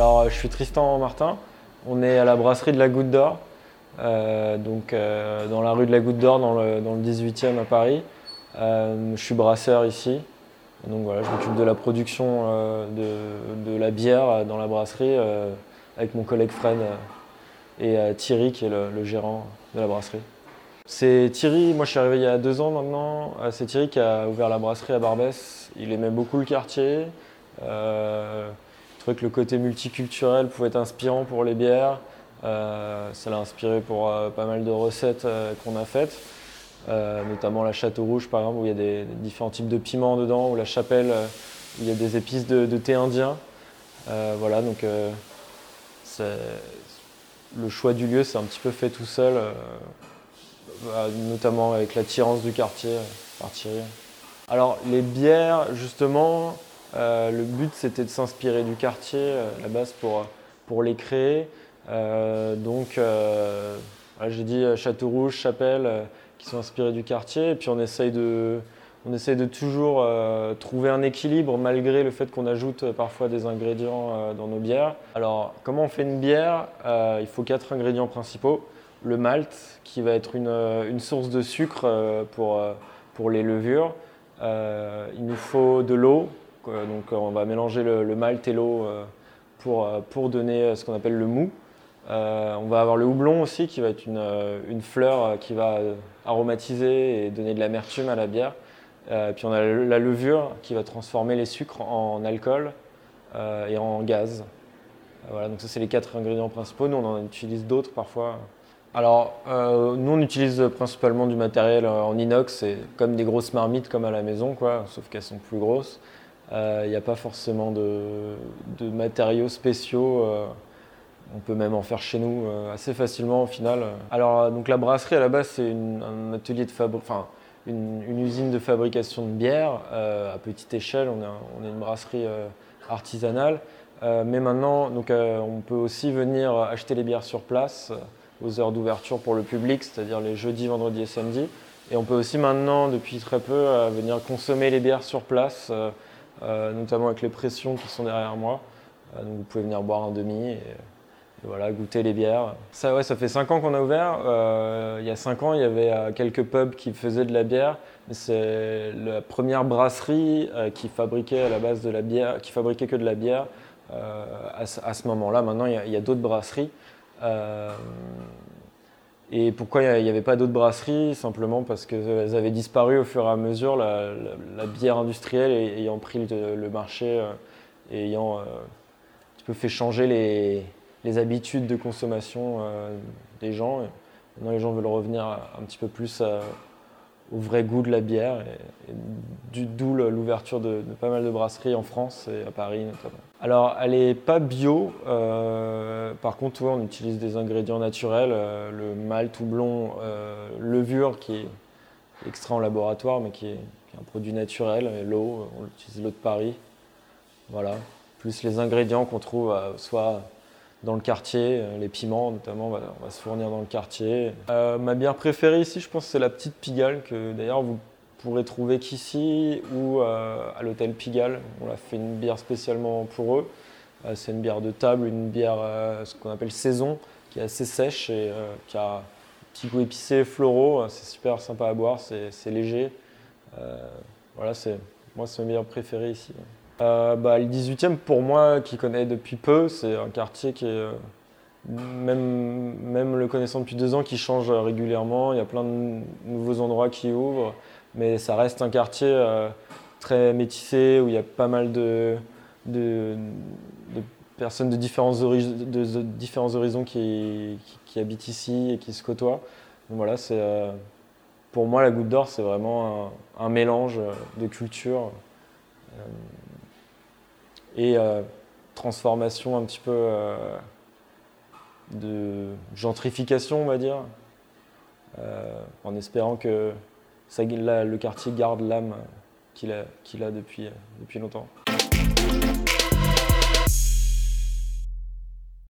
Alors, je suis Tristan Martin. On est à la brasserie de la Goutte d'Or, dans la rue de la Goutte d'Or, dans le 18e à Paris. Je suis brasseur ici. Donc voilà, je m'occupe de la production de la bière dans la brasserie avec mon collègue Fred et Thierry qui est le gérant de la brasserie. C'est Thierry, moi je suis arrivé il y a 2 ans maintenant, c'est Thierry qui a ouvert la brasserie à Barbès. Il aimait beaucoup le quartier, il trouvait que le côté multiculturel pouvait être inspirant pour les bières. Ça l'a inspiré pour pas mal de recettes qu'on a faites, notamment la Château Rouge par exemple où il y a des différents types de piments dedans, ou la Chapelle où il y a des épices de thé indien. Voilà, donc le choix du lieu c'est un petit peu fait tout seul. Notamment avec l'attirance du quartier par Thierry. Alors les bières, justement, le but c'était de s'inspirer du quartier à la base pour les créer. Voilà, j'ai dit Château Rouge, Chapelle qui sont inspirés du quartier. Et puis on essaye de toujours trouver un équilibre malgré le fait qu'on ajoute parfois des ingrédients dans nos bières. Alors comment on fait une bière ? Il faut 4 ingrédients principaux. Le malt, qui va être une source de sucre pour les levures. Il nous faut de l'eau, donc on va mélanger le malt et l'eau pour donner ce qu'on appelle le mou. On va avoir le houblon aussi, qui va être une fleur qui va aromatiser et donner de l'amertume à la bière. Puis on a la levure qui va transformer les sucres en alcool et en gaz. Voilà, donc ça c'est les 4 ingrédients principaux. Nous on en utilise d'autres parfois. Alors, nous on utilise principalement du matériel en inox, c'est comme des grosses marmites comme à la maison, quoi, sauf qu'elles sont plus grosses. Il n'y a pas forcément de matériaux spéciaux, on peut même en faire chez nous assez facilement au final. Alors, donc la brasserie à la base c'est un atelier une usine de fabrication de bière à petite échelle, on est une brasserie artisanale. Mais maintenant, donc, on peut aussi venir acheter les bières sur place. Aux heures d'ouverture pour le public, c'est-à-dire les jeudis, vendredis et samedis. Et on peut aussi maintenant, depuis très peu, venir consommer les bières sur place, notamment avec les pressions qui sont derrière moi. Donc vous pouvez venir boire un demi et voilà, goûter les bières. Ça, ouais, ça fait 5 ans qu'on a ouvert. Il y a 5 ans, il y avait quelques pubs qui faisaient de la bière. C'est la première brasserie qui fabriquait à la base de la bière, qui fabriquait que de la bière à ce moment-là. Maintenant, il y a d'autres brasseries. Et pourquoi il n'y avait pas d'autres brasseries? Simplement parce qu'elles avaient disparu au fur et à mesure, la bière industrielle ayant pris le marché et ayant un petit peu fait changer les habitudes de consommation des gens. Et maintenant, les gens veulent revenir un petit peu plus au vrai goût de la bière, et d'où l'ouverture de pas mal de brasseries en France et à Paris notamment. Alors elle n'est pas bio, par contre ouais, on utilise des ingrédients naturels, le malt, houblon, levure qui est extrait en laboratoire mais qui est un produit naturel, et l'eau, on utilise l'eau de Paris, voilà. Plus les ingrédients qu'on trouve soit dans le quartier, les piments notamment, on va se fournir dans le quartier. Ma bière préférée ici, je pense c'est la petite Pigalle, que d'ailleurs vous pourrez trouver qu'ici ou à l'Hôtel Pigalle. On a fait une bière spécialement pour eux. C'est une bière de table, une bière ce qu'on appelle saison, qui est assez sèche et qui a un petit goût épicé, floraux. C'est super sympa à boire, c'est léger. Voilà, c'est ma bière préférée ici. Le 18e, pour moi, qui connais depuis peu, c'est un quartier qui est, même le connaissant depuis 2 ans, qui change régulièrement. Il y a plein de nouveaux endroits qui ouvrent, mais ça reste un quartier très métissé, où il y a pas mal de personnes de différents horizons qui habitent ici et qui se côtoient. Donc voilà, pour moi, la Goutte d'Or, c'est vraiment un mélange de cultures. Et transformation un petit peu de gentrification, on va dire, en espérant que le quartier garde l'âme qu'il a depuis longtemps.